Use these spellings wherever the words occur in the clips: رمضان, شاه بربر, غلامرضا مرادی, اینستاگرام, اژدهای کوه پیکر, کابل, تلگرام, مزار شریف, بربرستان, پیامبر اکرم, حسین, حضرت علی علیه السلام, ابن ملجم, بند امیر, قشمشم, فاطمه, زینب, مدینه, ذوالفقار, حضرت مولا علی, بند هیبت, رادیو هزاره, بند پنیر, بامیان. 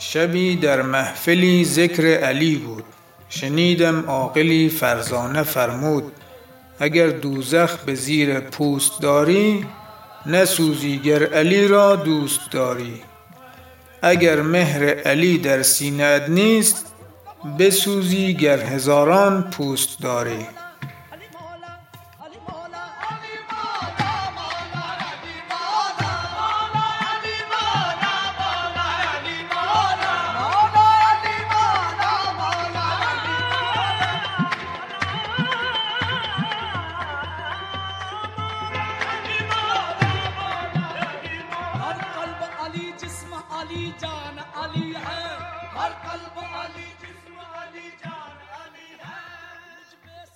شبی در محفلی ذکر علی بود. شنیدم عاقلی فرزانه فرمود اگر دوزخ به زیر پوست داری نسوزی گر علی را دوست داری. اگر مهر علی در سینه‌ات نیست بسوزی گر هزاران پوست داری.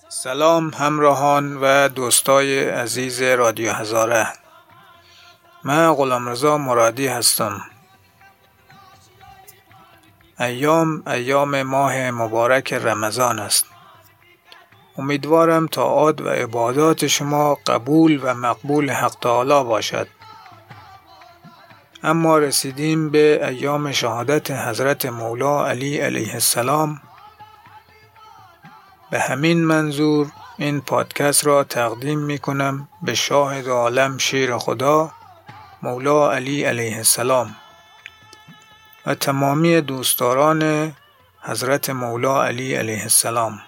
سلام همراهان و دوستای عزیز رادیو هزاره. من غلامرضا مرادی هستم. ایام ماه مبارک رمضان است. امیدوارم طاعات و عبادات شما قبول و مقبول حق تعالی باشد. اما رسیدیم به ایام شهادت حضرت مولا علی علیه السلام. به همین منظور این پادکست را تقدیم میکنم به شاهد عالم شیر خدا مولا علی علیه السلام و تمامی دوستداران حضرت مولا علی علیه السلام.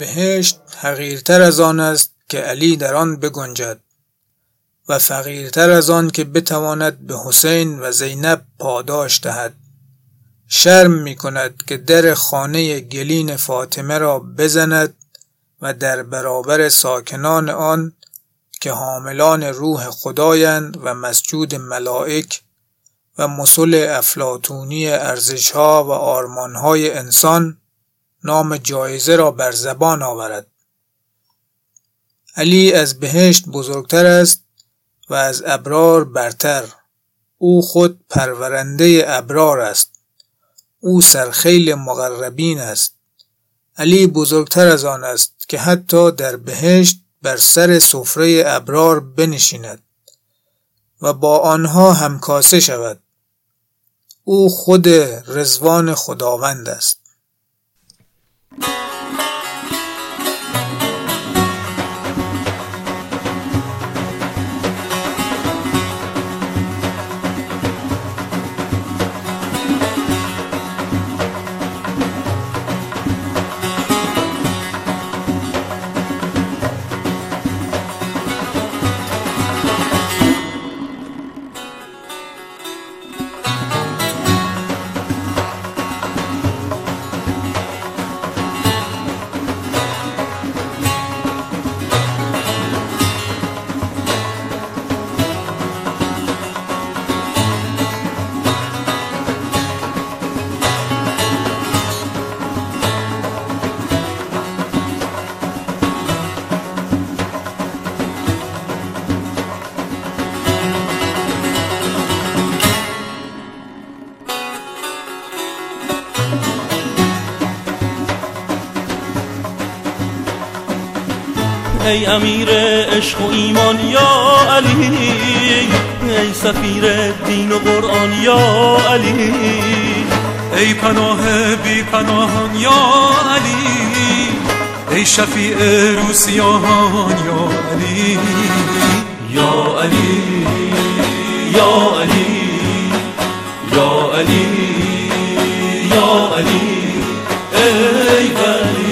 بهشت حقیرتر از آن است که علی در آن بگنجد و فقیرتر از آن که بتواند به حسین و زینب پاداش دهد. شرم می کند که در خانه گلین فاطمه را بزند و در برابر ساکنان آن که حاملان روح خدایند و مسجود ملائک و مصل افلاطونی ارزش‌ها و آرمان‌های انسان نام جایزه را بر زبان آورد. علی از بهشت بزرگتر است و از ابرار برتر. او خود پرورنده ابرار است. او سرخیل مقربین است. علی بزرگتر از آن است که حتی در بهشت بر سر سفره ابرار بنشیند و با آنها همکاسه شود. او خود رضوان خداوند است. ای امیر عشق و ایمان یا علی، ای سفیر دین و قرآن یا علی، ای پناه بی پناهان یا علی، ای شفیع روسیاهان یا علی، یا علی یا علی یا علی یا علی ای ولی.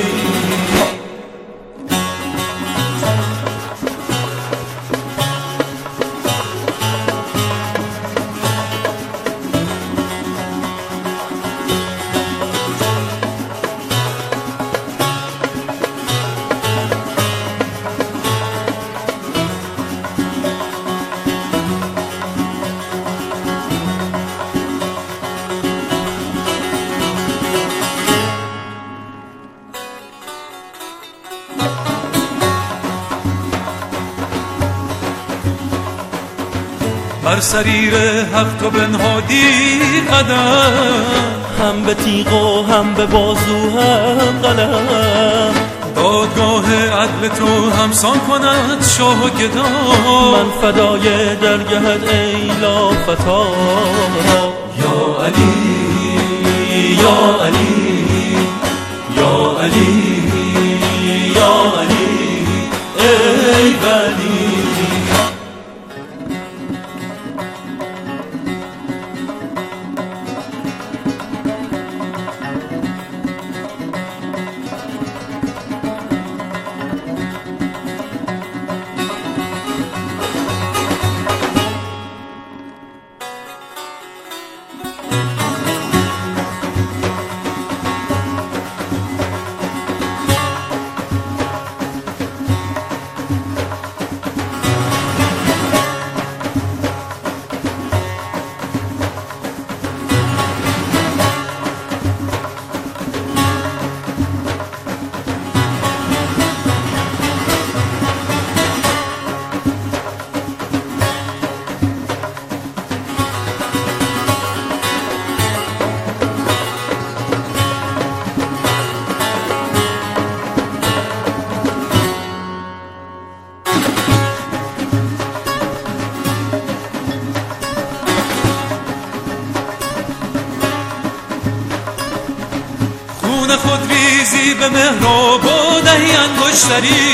بر سریر حق تو بنهادی قدم، هم به تیغ و هم به بازو هم قلم، دادگاه عدل تو همسان کند شاه و گدا، من فدای درگهت ای لافتا. یا علی یا علی یا علی یا علی ای ولی. به مهراب و دهی انگشتری،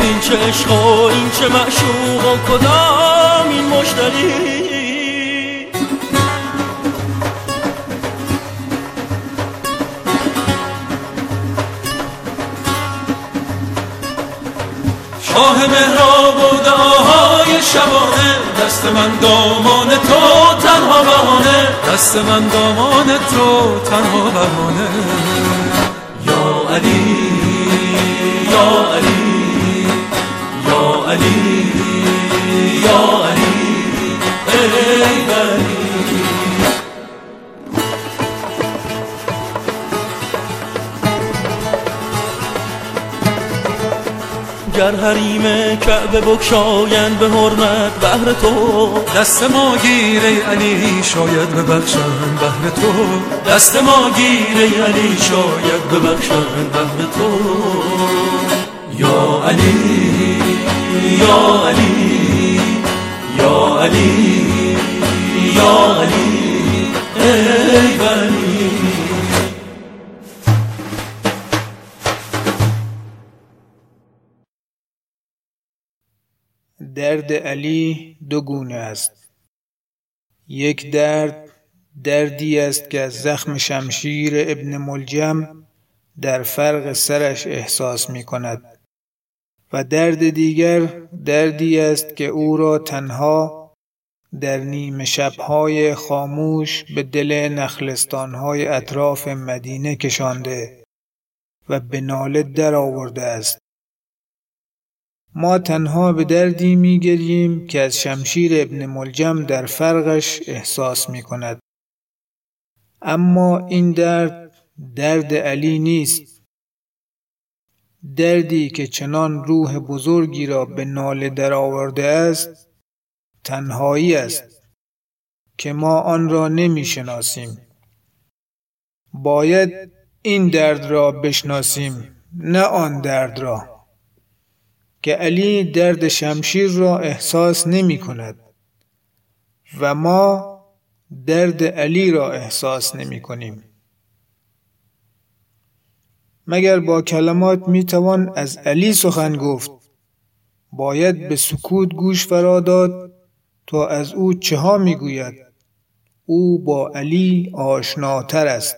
این چه عشق و این چه معشوق و کدام این مشتری. شاه مهراب و دعاهای شبانه، دست من دامان تو تنها بهانه، دست من دامان تو تنها بهانه. یا علی یا علی یا علی یا علی ای ولی. گر حریم کعبه بگشایند به حرمت بهر تو، دست ما گیر ای علی شاید ببخشند بهر تو، دست ما گیر ای علی شاید ببخشند بهر تو. یا علی یا علی یا علی یا علی ای ولی. درد علی دو گونه است. یک درد دردی است که از زخم شمشیر ابن ملجم در فرق سرش احساس می کند و درد دیگر دردی است که او را تنها در نیمه شبهای خاموش به دل نخلستانهای اطراف مدینه کشانده و به ناله در آورده است. ما تنها به دردی می گریم که از شمشیر ابن ملجم در فرقش احساس می کند. اما این درد، درد علی نیست. دردی که چنان روح بزرگی را به ناله در آورده است، تنهایی است که ما آن را نمی شناسیم. باید این درد را بشناسیم، نه آن درد را. که علی درد شمشیر را احساس نمی کند و ما درد علی را احساس نمی کنیم. مگر با کلمات می توان از علی سخن گفت؟ باید به سکوت گوش فرا داد تا از او چه ها می گوید. او با علی آشناتر است.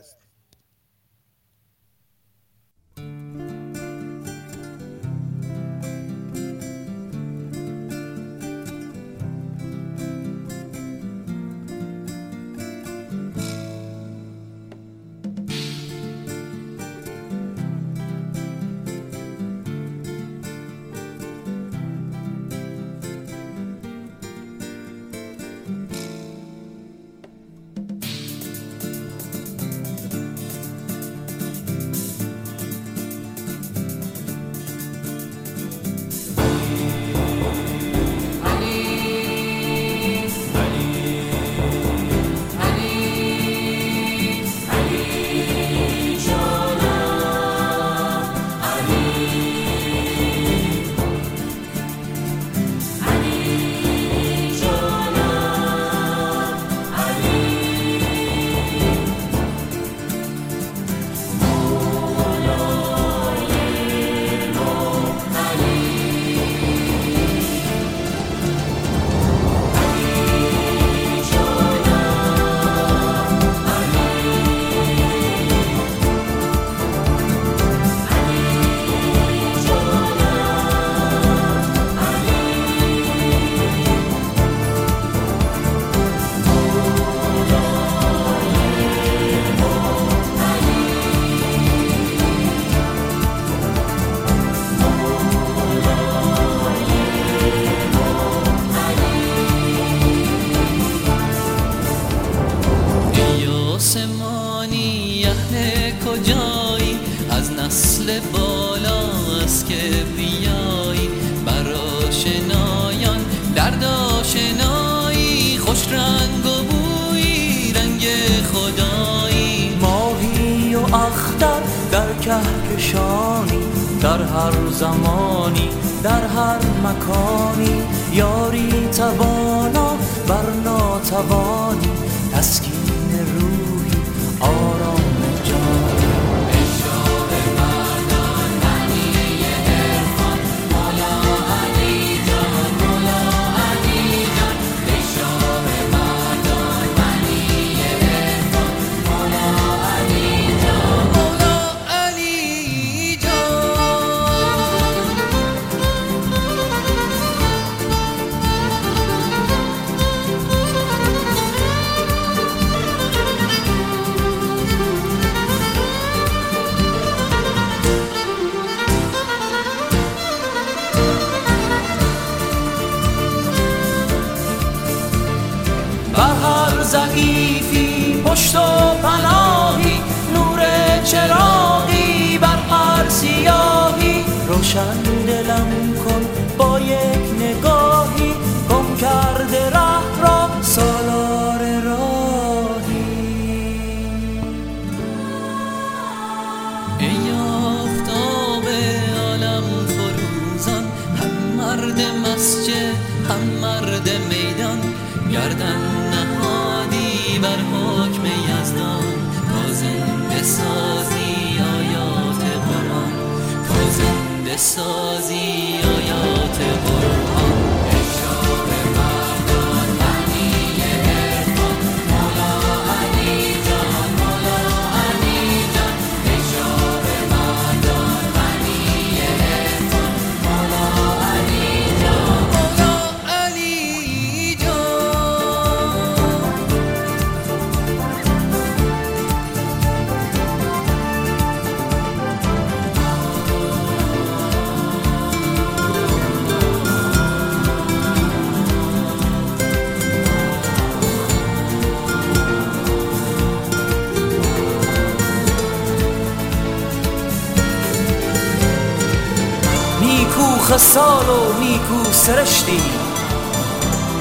سال و نیکو سرشتی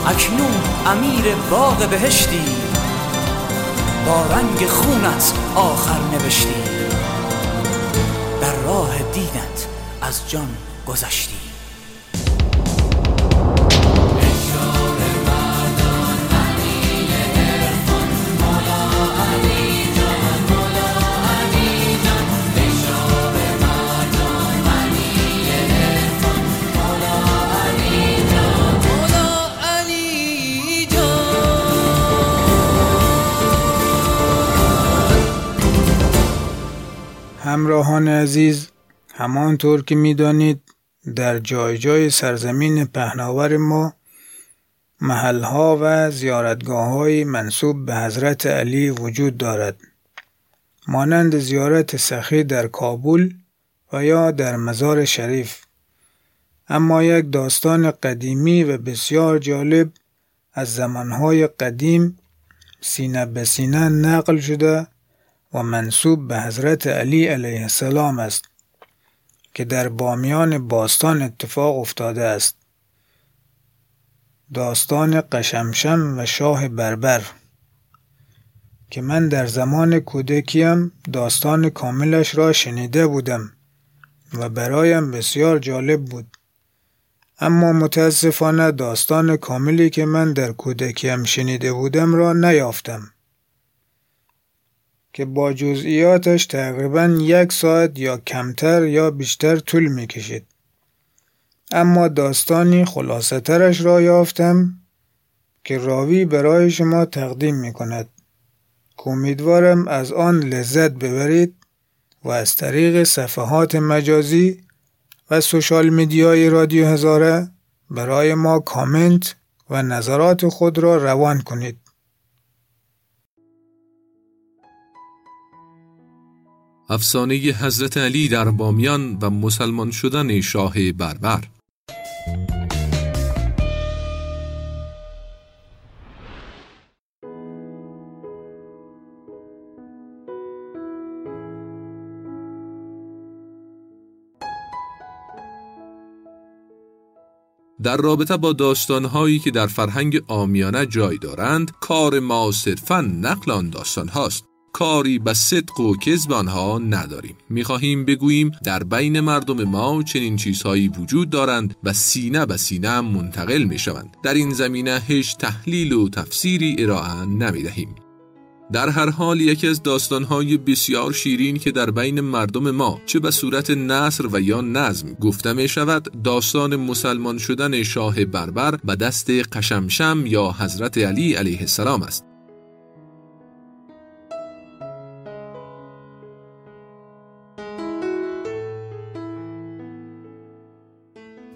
اکنون امیر باغ بهشتی، با رنگ خونت آخر نوشتی، در راه دینت از جان گذشتی. همراهان عزیز، همانطور که می‌دانید در جای جای سرزمین پهناور ما محل‌ها و زیارتگاه‌های منسوب به حضرت علی وجود دارد، مانند زیارت سخی در کابل و یا در مزار شریف. اما یک داستان قدیمی و بسیار جالب از زمانهای قدیم سینه به سینه نقل شده و منسوب به حضرت علی علیه السلام است که در بامیان باستان اتفاق افتاده است. داستان قشمشم و شاه بربر که من در زمان کودکیم داستان کاملش را شنیده بودم و برایم بسیار جالب بود، اما متاسفانه داستان کاملی که من در کودکیم شنیده بودم را نیافتم که با جزئیاتش تقریباً 1 ساعت یا کمتر یا بیشتر طول می کشید. اما داستانی خلاصه ترش را یافتم که راوی برای شما تقدیم می کند. امیدوارم از آن لذت ببرید و از طریق صفحات مجازی و سوشال میدیای رادیو هزاره برای ما کامنت و نظرات خود را روان کنید. افسانه حضرت علی در بامیان و مسلمان شدن شاه بربر. در رابطه با داستان‌هایی که در فرهنگ عامیانه جای دارند، کار ما صرفاً نقل آن داستان‌هاست. کاری به صدق و کذب آنها نداریم. می‌خواهیم بگوییم در بین مردم ما چنین چیزهایی وجود دارند و سینه به سینه منتقل می‌شوند. در این زمینه هیچ تحلیل و تفسیری ارائه نمی‌دهیم. در هر حال یکی از داستان‌های بسیار شیرین که در بین مردم ما چه به صورت نثر و یا نظم گفته می‌شود، داستان مسلمان شدن شاه بربر به دست قشمشم یا حضرت علی علیه السلام است.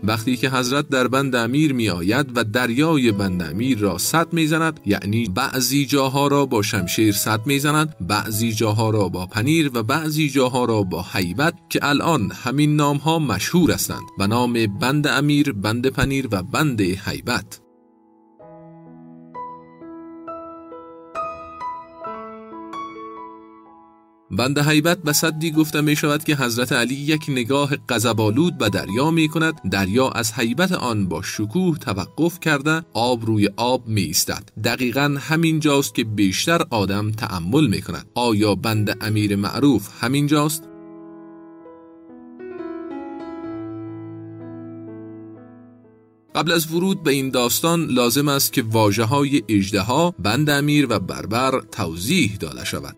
وقتی که حضرت در بند امیر می آید و دریای بند امیر را سد می زند، یعنی بعضی جاها را با شمشیر سد می زند، بعضی جاها را با پنیر و بعضی جاها را با هیبت، که الان همین نام ها مشهور هستند به نام بند امیر، بند پنیر و بند هیبت. بند هیبت به سدی گفته می شود که حضرت علی یک نگاه غضب‌آلود به دریا می کند، دریا از هیبت آن با شکوه توقف کرده، آب روی آب می ایستد. دقیقاً همین جاست که بیشتر آدم تأمل می کند. آیا بند امیر معروف همین جاست؟ قبل از ورود به این داستان لازم است که واژه‌های اژدها، بند امیر و بربر توضیح داده شود.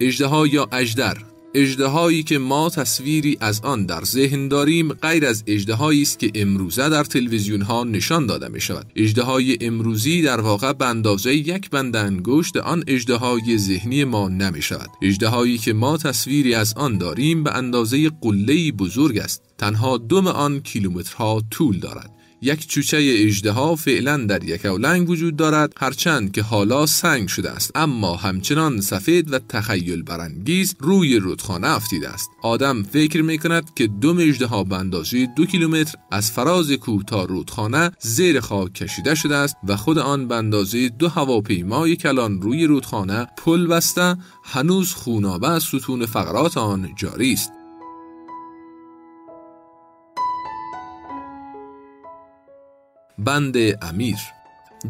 اژدها یا اژدر، اژدهایی که ما تصویری از آن در ذهن داریم غیر از اژدهایی است که امروزه در تلویزیون ها نشان داده می شود. اژدهای امروزی در واقع به اندازه یک بند انگشت آن اژدهای ذهنی ما نمی شود. اژدهایی که ما تصویری از آن داریم به اندازه قله‌ای بزرگ است، تنها دم آن کیلومترها طول دارد. یک چوچه اژدها فعلا در یک اولنگ وجود دارد، هرچند که حالا سنگ شده است، اما همچنان سفید و تخیل برانگیز روی رودخانه افتیده است. آدم فکر میکند که دم اژدها به اندازه 2 کیلومتر از فراز کوه تا رودخانه زیر خاک کشیده شده است و خود آن به اندازه 2 هواپیمای کلان روی رودخانه پل بسته، هنوز خونابه از ستون فقرات آن جاری است. بند امیر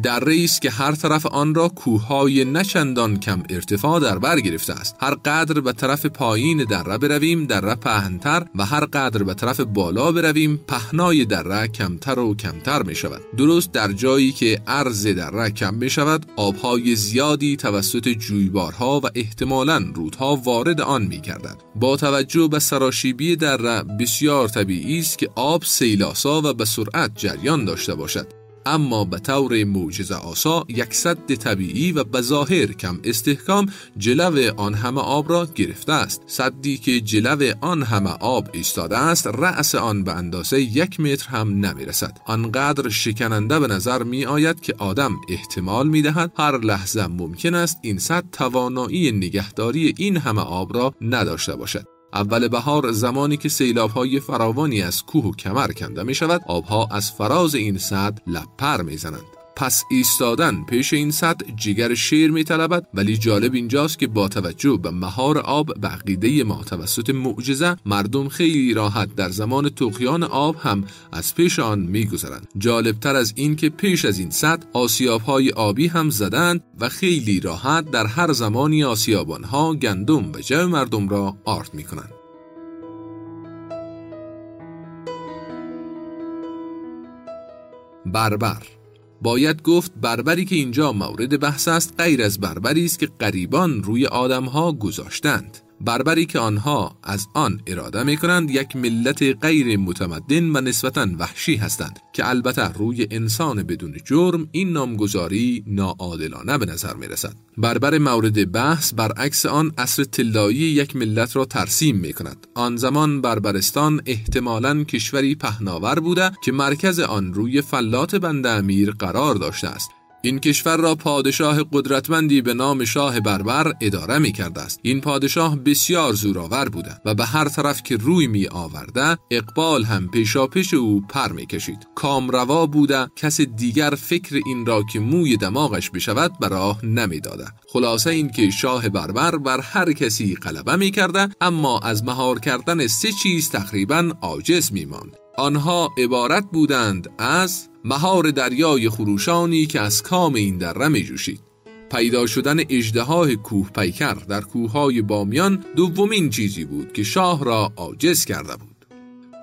دره‌ای است که هر طرف آن را کوههای نچندان کم ارتفاع در بر گرفته است. هر قدر به طرف پایین دره برویم دره پهن‌تر و هر قدر به طرف بالا برویم پهنای دره کمتر و کمتر می شود. درست در جایی که عرض دره کم می شود، آبهای زیادی توسط جویبارها و احتمالاً رودها وارد آن می کردند. با توجه به سراشیبی دره بسیار طبیعی است که آب سیلاسا و به سرعت جریان داشته باشد. اما به طور معجزه آسا یک سد طبیعی و بظاهر کم استحکام جلو آن همه آب را گرفته است. سدی که جلو آن همه آب ایستاده است رأس آن به اندازه 1 متر هم نمیرسد. آنقدر شکننده به نظر می آید که آدم احتمال می دهد هر لحظه ممکن است این سد توانایی نگهداری این همه آب را نداشته باشد. اول بهار زمانی که سیلاب‌های فراوانی از کوه و کمر کنده می شود، آبها از فراز این سد لپر می زنند. پس ایستادن پیش این سد جگر شیر می طلبد، ولی جالب اینجاست که با توجه به مهار آب و عقیده ما توسط معجزه، مردم خیلی راحت در زمان طغیان آب هم از پیش آن می گذرند. جالبتر از این که پیش از این سد آسیاب‌های آبی هم زدند و خیلی راحت در هر زمانی آسیابانها گندم و جو مردم را آرد می کنند. بربر، باید گفت بربری که اینجا مورد بحث است غیر از بربری است که غریبان روی آدمها گذاشتند. بربری که آنها از آن اراده می کنند یک ملت غیر متمدن و نسبتاً وحشی هستند که البته روی انسان بدون جرم این نامگذاری ناعادلانه به نظر می رسد. بربر مورد بحث برعکس آن عصر طلایی یک ملت را ترسیم می کند. آن زمان بربرستان احتمالاً کشوری پهناور بوده که مرکز آن روی فلات بند امیر قرار داشته است. این کشور را پادشاه قدرتمندی به نام شاه بربر اداره می کرده است. این پادشاه بسیار زورآور بوده و به هر طرف که روی می آورده اقبال هم پیشاپیش او پر می کشید. کامروا بوده، کس دیگر فکر این را که موی دماغش بشود به راه نمی داده. خلاصه این که شاه بربر بر هر کسی غلبه می کرده، اما از مهار کردن 3 چیز تقریبا عاجز می ماند. آنها عبارت بودند از مهار دریای خروشانی که از کام این دره می جوشید، پیدا شدن اژدهای کوه پیکر در کوههای بامیان 2مین چیزی بود که شاه را عاجز کرده بود.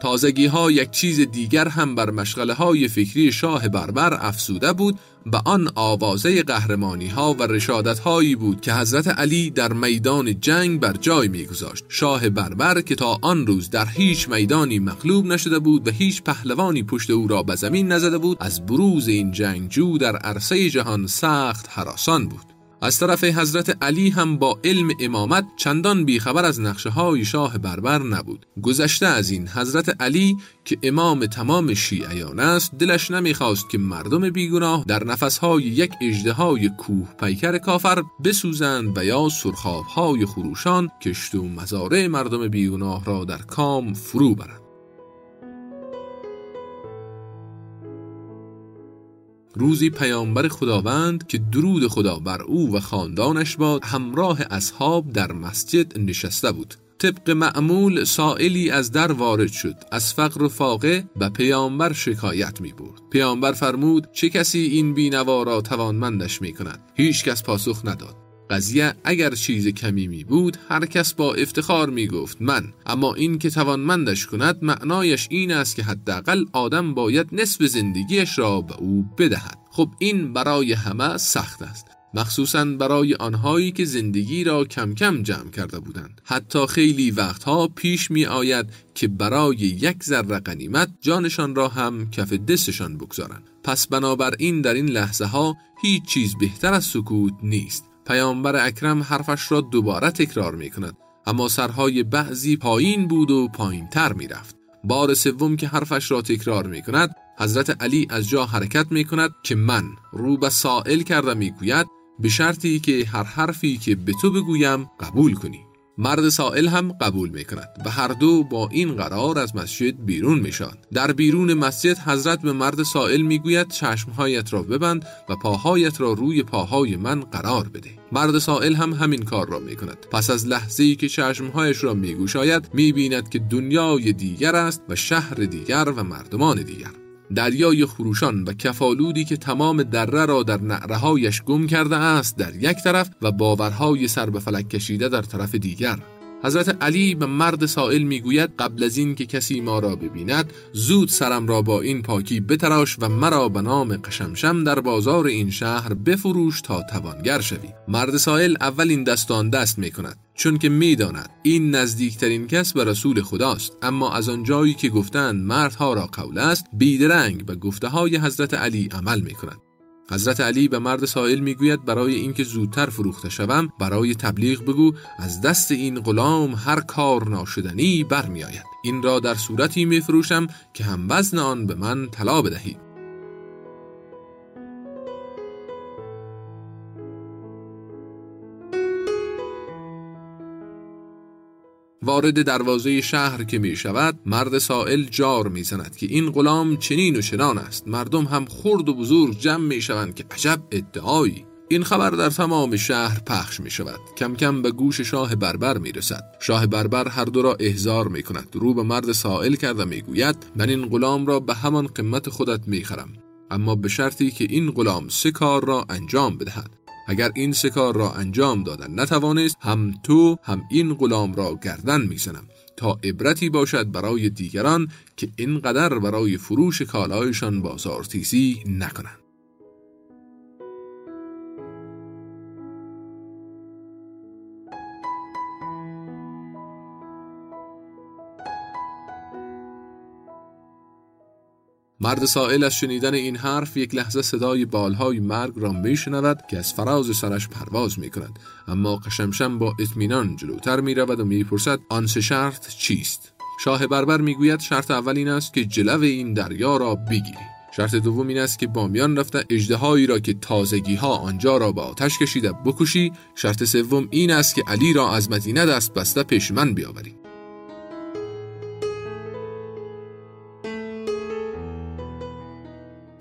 تازگی ها یک چیز دیگر هم بر مشغله های فکری شاه بربر افسوده بود. به آن آوازه قهرمانی ها و رشادت هایی بود که حضرت علی در میدان جنگ بر جای می گذاشت. شاه بربر که تا آن روز در هیچ میدانی مغلوب نشده بود و هیچ پهلوانی پشت او را به زمین نزده بود، از بروز این جنگجو در عرصه جهان سخت هراسان بود. از طرف حضرت علی هم با علم امامت چندان بیخبر از نقشه های شاه بربر نبود. گذشته از این، حضرت علی که امام تمام شیعیان است دلش نمیخواست که مردم بیگناه در نفسهای یک اژدهای کوه پیکر کافر بسوزند و یا سرخابهای خروشان کشت و مزارع مردم بیگناه را در کام فرو برند. روزی پیامبر خداوند که درود خدا بر او و خاندانش باد همراه اصحاب در مسجد نشسته بود. طبق معمول سائلی از در وارد شد، از فقر و فاقه به پیامبر شکایت می برد. پیامبر فرمود چه کسی این بینوا را توانمندش می کند؟ هیچ کس پاسخ نداد. قضیه اگر چیز کمی می بود هر کس با افتخار می گفت من، اما این که توانمندش کند معنایش این است که حداقل آدم باید نصف زندگیش را به او بدهد. خب این برای همه سخت است، مخصوصاً برای آنهایی که زندگی را کم کم جمع کرده بودند. حتی خیلی وقتها پیش می آید که برای یک ذره غنیمت جانشان را هم کف دستشان بگذارند. پس بنابراین در این لحظه ها هیچ چیز بهتر از سکوت نیست. پیامبر اکرم حرفش را دوباره تکرار می کند، اما سرهای بعضی پایین بود و پایین تر می رفت. بار سوم که حرفش را تکرار می کند، حضرت علی از جا حرکت می کند که من رو به سائل کرده می گوید به شرطی که هر حرفی که به تو بگویم قبول کنی. مرد سائل هم قبول می کند و هر دو با این قرار از مسجد بیرون می شود. در بیرون مسجد حضرت به مرد سائل می گوید چشمهایت را ببند و پاهایت را روی پاهای من قرار بده. مرد سائل هم همین کار را می کند. پس از لحظه‌ای که چشمهایش را می گشاید می بیند که دنیای دیگر است و شهر دیگر و مردمان دیگر. دریای خروشان و کفالودی که تمام دره را در نعرهایش گم کرده است در یک طرف و باورهای سر به فلک کشیده در طرف دیگر. حضرت علی به مرد سائل میگوید قبل از این که کسی ما را ببیند زود سرم را با این پاکی بتراش و مرا به نام قشمشم در بازار این شهر بفروش تا توانگر شوی. مرد سائل اول این دستان دست میکند چون که میداند این نزدیکترین کس به رسول خداست، اما از آنجایی که گفتند مردها را قول است بیدرنگ به گفته های حضرت علی عمل میکند. حضرت علی به مرد سائل میگوید برای اینکه زودتر فروخته شوم برای تبلیغ بگو از دست این غلام هر کار ناشدنی برمی آید. این را در صورتی میفروشم که هم وزن آن به من طلا بدهی. وارد دروازه شهر که می شود مرد سائل جار می زند که این غلام چنین و چنان است. مردم هم خرد و بزرگ جمع می شوند که عجب ادعایی. این خبر در تمام شهر پخش می شود. کم کم به گوش شاه بربر می رسد. شاه بربر هر دو را احضار می کند. رو به مرد سائل کرده می گوید من این غلام را به همان قیمت خودت می خرم، اما به شرطی که این غلام سه کار را انجام بدهد. اگر این سه کار را انجام دادن نتوانست هم تو هم این غلام را گردن میزنم تا عبرتی باشد برای دیگران که اینقدر برای فروش کالایشان بازارتیزی نکنند. مرد سائل از شنیدن این حرف یک لحظه صدای بالهای مرگ را میشنود که از فراز سرش پرواز میکند، اما قشمشم با اطمینان جلوتر میرود و میپرسد آن سه شرط چیست؟ شاه بربر میگوید شرط اول این است که جلو این دریا را بگیری. شرط دوم این است که بامیان رفته اژدهایی را که تازگی ها آنجا را با آتش کشیده بکشی. شرط سوم این است که علی را از مدینه دست بسته پیش من بیاوری.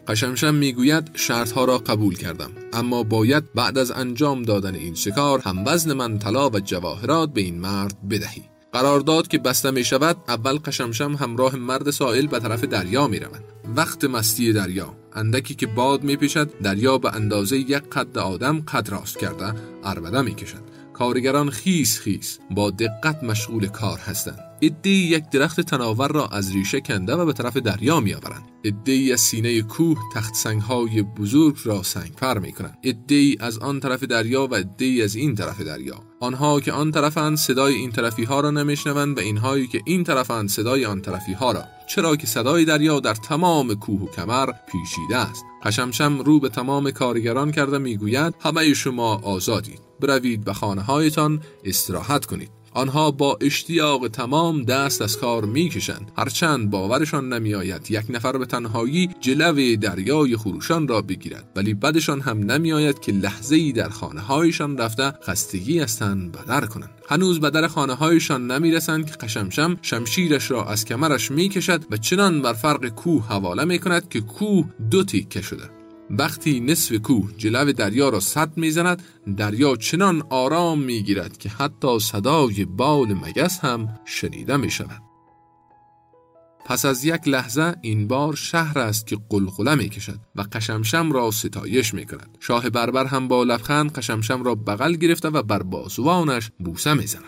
قشمشم میگوید شرطها را قبول کردم، اما باید بعد از انجام دادن این شکار هم وزن من طلا و جواهرات به این مرد بدهی. قرارداد که بسته می شود اول قشمشم همراه مرد سائل به طرف دریا می روند. وقت مستی دریا اندکی که باد می پیشد دریا به اندازه یک قد آدم قد راست کرده عربده می کشد. کارگران خیس خیس با دقت مشغول کار هستند. عده‌ای یک درخت تناور را از ریشه کنده و به طرف دریا می آورند. عده‌ای از سینه کوه تخت سنگ‌های بزرگ را سنگ‌فر می کنند. عده‌ای از آن طرف دریا و عده‌ای از این طرف دریا. آنها که آن طرفند صدای این طرفی‌ها را نمی‌شنوند و اینهایی که این طرفند صدای آن طرفی‌ها را، چرا که صدای دریا در تمام کوه و کمر پیچیده است. قشمشم رو به تمام کارگران کرده میگوید همه شما آزادید، بروید به خانه‌هایتان استراحت کنید. آنها با اشتیاق تمام دست از کار میکشند، هرچند باورشان نمیآید یک نفر به تنهایی جلوی دریای خروشان را بگیرد، ولی بعدشان هم نمیآید که لحظه‌ای در خانه‌هایشان رفته خستگی از تن بدر کنند. هنوز به در خانه‌هایشان نمیرسند که قشمشم شمشیرش را از کمرش میکشد و چنان بر فرق کوه حواله میکند که کوه دو تیکه شده. وقتی نصف کوه جلو دریا را سد میزند دریا چنان آرام میگیرد که حتی صدای بال مگس هم شنیده میشود. پس از یک لحظه این بار شهر است که قلقله میکشد و قشمشم را ستایش میکند. شاه بربر هم با لبخند قشمشم را بغل گرفته و بر بازوانش بوسه میزند.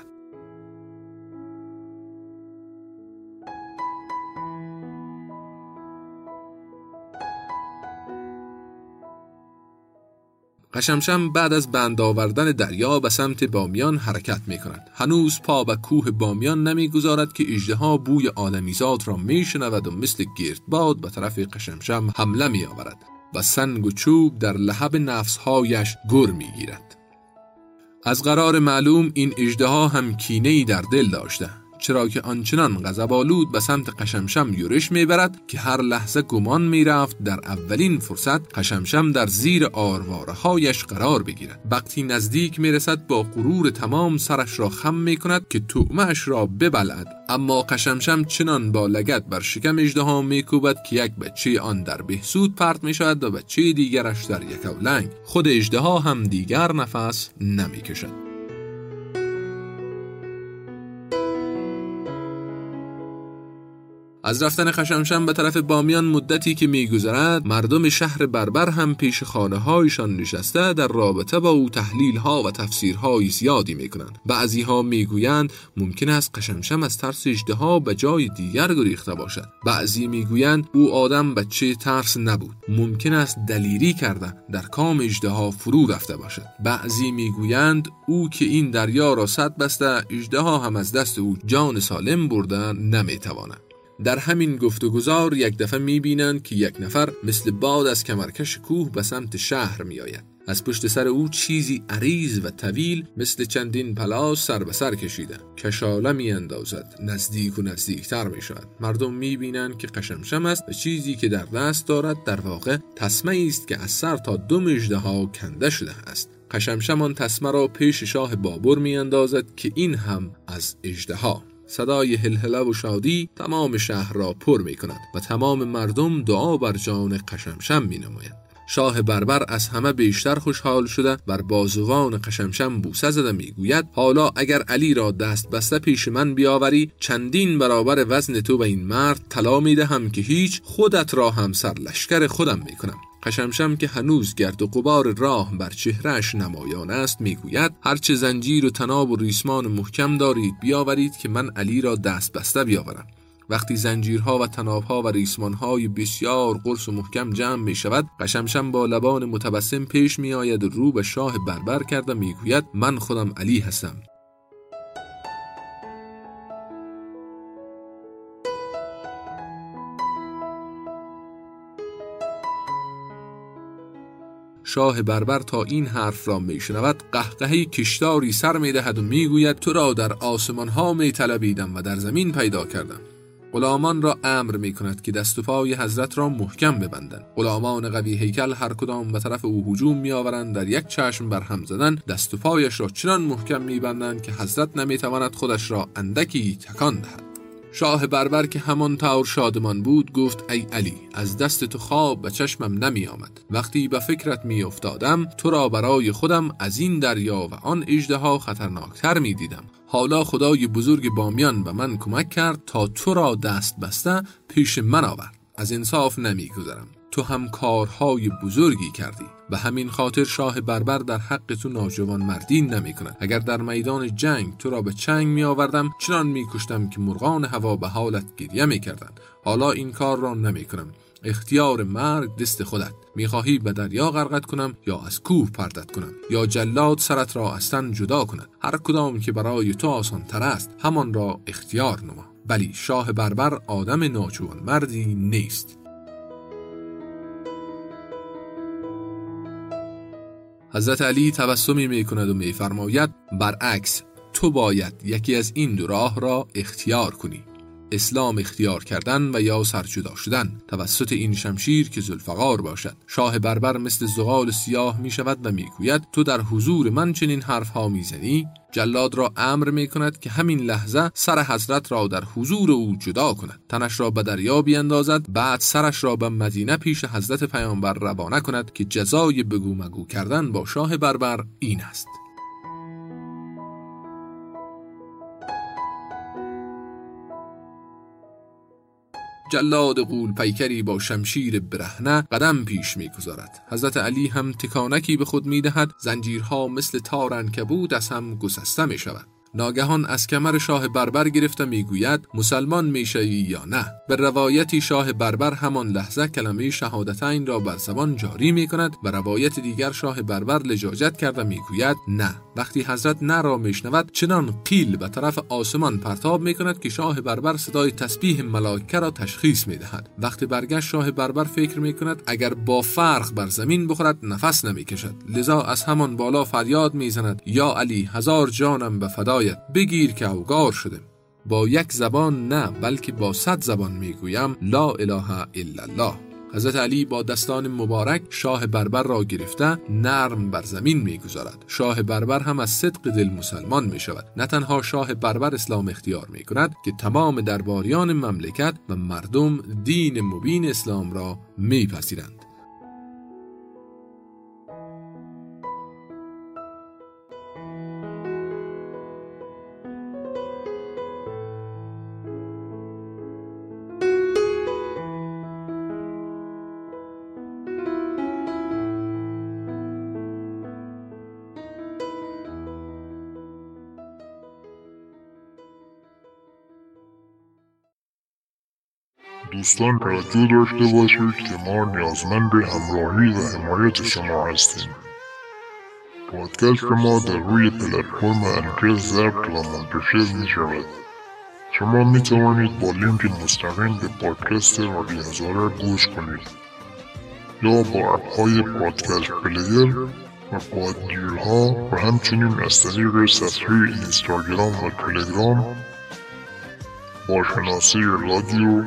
قشمشم بعد از بند آوردن دریا به سمت بامیان حرکت می کند. هنوز پا به کوه بامیان نمی گذارد که اژدها بوی آدمیزاد را می شنود و مثل گردباد به طرف قشمشم حمله می آورد و سنگ و چوب در لحب نفسهایش گر می گیرد. از قرار معلوم این اژدها هم کینه‌ای در دل داشته، چرا که آنچنان غضب‌آلود به سمت قشمشم یورش میبرد که هر لحظه گمان میرفت در اولین فرصت قشمشم در زیر آرواره‌هایش قرار بگیرد. وقتی نزدیک میرسد با غرور تمام سرش را خم میکند که طعمه‌اش را ببلعد، اما قشمشم چنان با لگد بر شکم اژدها میکوبد که یک بچه آن در بهسود پرت میشود و بچه دیگرش در یکولنگ. خود اژدها هم دیگر نفس نمیکشد. از رفتن قشمشم به طرف بامیان مدتی که می‌گذرد، مردم شهر بربر هم پیش خانه‌هایشان نشسته در رابطه با او تحلیل‌ها و تفسیرهای زیادی می‌کنند. بعضی‌ها می‌گویند ممکن است قشمشم از ترس اژدها به جای دیگر گریخته باشد. بعضی می‌گویند او آدم بچه ترس نبود، ممکن است دلیری کرده در کام اژدها فرو رفته باشد. بعضی می‌گویند او که این دریا را سد بسته، اژدها هم از دست او جان سالم بردن نمی‌تواند. در همین گفتگوزار یک دفعه می‌بینند که یک نفر مثل باد از کمرکش کوه به سمت شهر می‌آید. از پشت سر او چیزی عریض و طویل مثل چندین پلاس سر به سر کشیده، کشاله می‌اندازد، نزدیک و نزدیک‌تر می‌شود. مردم می‌بینند که قشمشم است و چیزی که در دست دارد در واقع تسمه‌ای است که از سر تا دم اژدها کنده شده است. قشمشم آن تسمه را پیش شاه بابر می‌اندازد که این هم از اژدها. صدای هلهله و شادی تمام شهر را پر می کند و تمام مردم دعا بر جان قشمشم می نماید. شاه بربر از همه بیشتر خوشحال شده بر بازوان قشمشم بوسه زده می گوید حالا اگر علی را دست بسته پیش من بیاوری، چندین برابر وزن تو به این مرد طلا می دهم که هیچ، خودت را هم سر لشکر خودم می کنم. قشمشم که هنوز گرد و غبار راه بر چهرهش نمایان است میگوید هرچه زنجیر و تناب و ریسمان محکم دارید بیاورید که من علی را دست بسته بیاورم. وقتی زنجیرها و تنابها و ریسمانهای بسیار قرص و محکم جمع می شود، قشمشم با لبان متبسم پیش می آید و رو به شاه بربر کرده میگوید من خودم علی هستم. شاه بربر تا این حرف را میشنود قهقهی کشتاری سر میدهد و میگوید تو را در آسمان ها میطلبیدم و در زمین پیدا کردم. غلامان را امر میکند که دست و پای حضرت را محکم ببندند. غلامان قوی هیکل هر کدام به طرف او هجوم میآورند، در یک چشم بر هم زدن دست و پایش را چنان محکم میبندند که حضرت نمیتواند خودش را اندکی تکان دهد. شاه بربر که همان طور شادمان بود گفت ای علی، از دست تو خواب به چشمم نمی آمد. وقتی به فکرت می افتادم تو را برای خودم از این دریا و آن اژدها خطرناکتر می دیدم. حالا خدای بزرگ بامیان به من کمک کرد تا تو را دست بسته پیش من آورد. از انصاف نمی گذرم، تو هم کارهای بزرگی کردی. به همین خاطر شاه بربر در حق تو ناجوان مردی نمی کند. اگر در میدان جنگ تو را به چنگ می آوردم، چنان می کشتم که مرغان هوا به حالت گریه می کردند. حالا این کار را نمی کنم. اختیار مرگ دست خودت. می خواهی به دریا غرقت کنم یا از کوه پرتت کنم یا جلاد سرت را از تن جدا کند، هر کدام که برای تو آسان تر است همان را اختیار نما. بلی، شاه بربر آدم ناجوان مردی نیست. حضرت علی تبسمی می‌کند و می‌فرماید برعکس، تو باید یکی از این دو راه را اختیار کنی، اسلام اختیار کردن و یا سرجدا شدن توسط این شمشیر که ذوالفقار باشد. شاه بربر مثل زغال سیاه می‌شود و می‌گوید تو در حضور من چنین حرف‌ها می‌زنی؟ جلاد را امر می‌کند که همین لحظه سر حضرت را در حضور او جدا کند، تنش را به دریا بیاندازد، بعد سرش را به مدینه پیش حضرت پیامبر روانه کند که جزای بگو مگو کردن با شاه بربر این است. جلاد قول پیکری با شمشیر برهنه قدم پیش می‌گذارد. حضرت علی هم تکانکی به خود می‌دهد، زنجیرها مثل تار عنکبوت از هم گسسته می‌شود. ناگهان از کمر شاه بربر گرفته میگوید مسلمان میشوی یا نه. به روایتی شاه بربر همان لحظه کلمه شهادتین را بر زبان جاری میکند و روایت دیگر شاه بربر لجاجت کرده میگوید نه. وقتی حضرت نه را میشنود چنان قیل به طرف آسمان پرتاب میکند که شاه بربر صدای تسبیح ملائکه را تشخیص میدهد. وقتی برگشت شاه بربر فکر میکند اگر با فرق بر زمین بخورد نفس نمیکشد، لذا از همان بالا فریاد میزند یا علی، هزار جانم به فدا بگیر که اوگار شده. با یک زبان نه، بلکه با 100 زبان میگویم لا اله الا الله. حضرت علی با دستان مبارک شاه بربر را گرفته نرم بر زمین میگذارد. شاه بربر هم از صدق دل مسلمان میشود. نه تنها شاه بربر اسلام اختیار میکند که تمام درباریان مملکت و مردم دین مبین اسلام را میپذیرند. دوستان توجه داشته باشید که ما نیازمند همراهی و حمایت شما هستیم. پادکست ما در روی پلتفرم انکر ضبط و منتشر می شود. شما می توانید با لینک مستقیم به پادکست رادیو هزاره گوش کنید یا با اپ‌های پادکست پلیر و پادگیرها و همچنین از طریق صفحه اینستاگرام و تلگرام با شناسی رادیو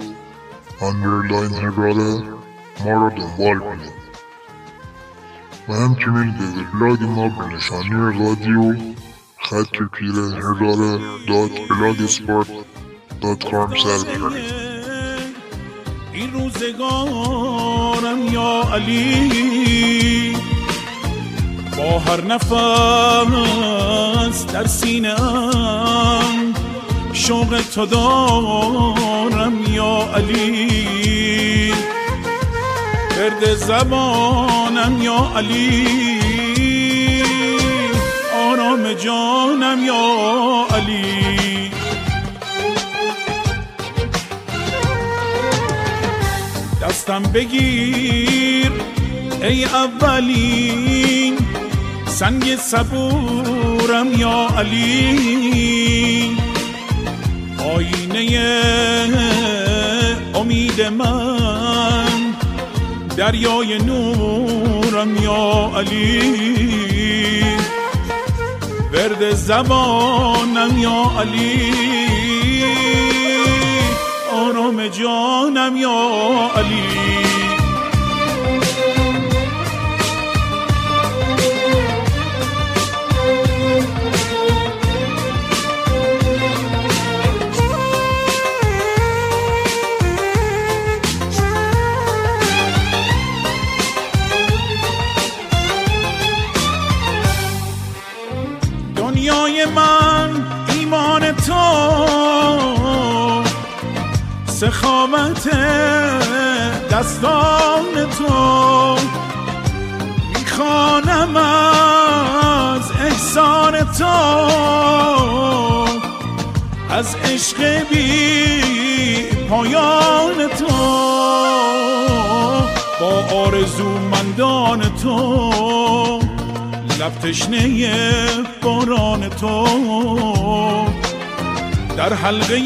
اندرلاین هزاره ما را دنبال کنید و همچنین به وبلاگ ما به نشانی radio_hazare.blogspot.com سر کنید. این روزگارم یا علی، با هر نفس در سینه‌ام شوق تو دارم یا علی، گرد زبانم یا علی، آرام جانم یا علی. دستم بگیر ای اولین سنگ صبورم یا علی، آینه امید من، دریای نورم یا علی، ورد زبانم یا علی، آرام جانم یا علی. من ایمان تو، سخاوت دستان تو، میخوانم از احسان تو، از عشق بی پایان تو، با آرزومندان تو، لب تشنه باران تو، در حلقه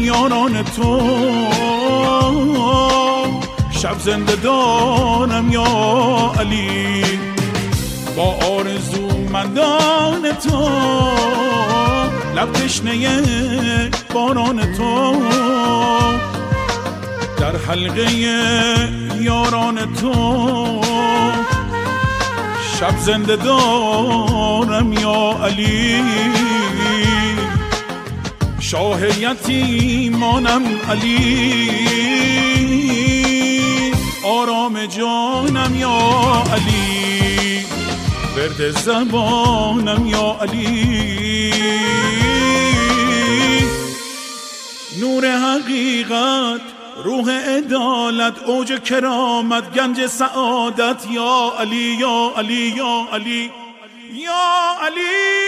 یاران تو، شب زنده دارم یا علی، با آرزومندان تو، لب تشنه باران تو، در حلقه یاران تو، شب زنده دارم یا علی. شاه یتیمانم علی، آرام جانم یا علی، ورد زبانم یا علی، نور حقیقت، روح عدالت، اوج کرامت، گنج سعادت یا علی، یا علی، یا علی، یا علی.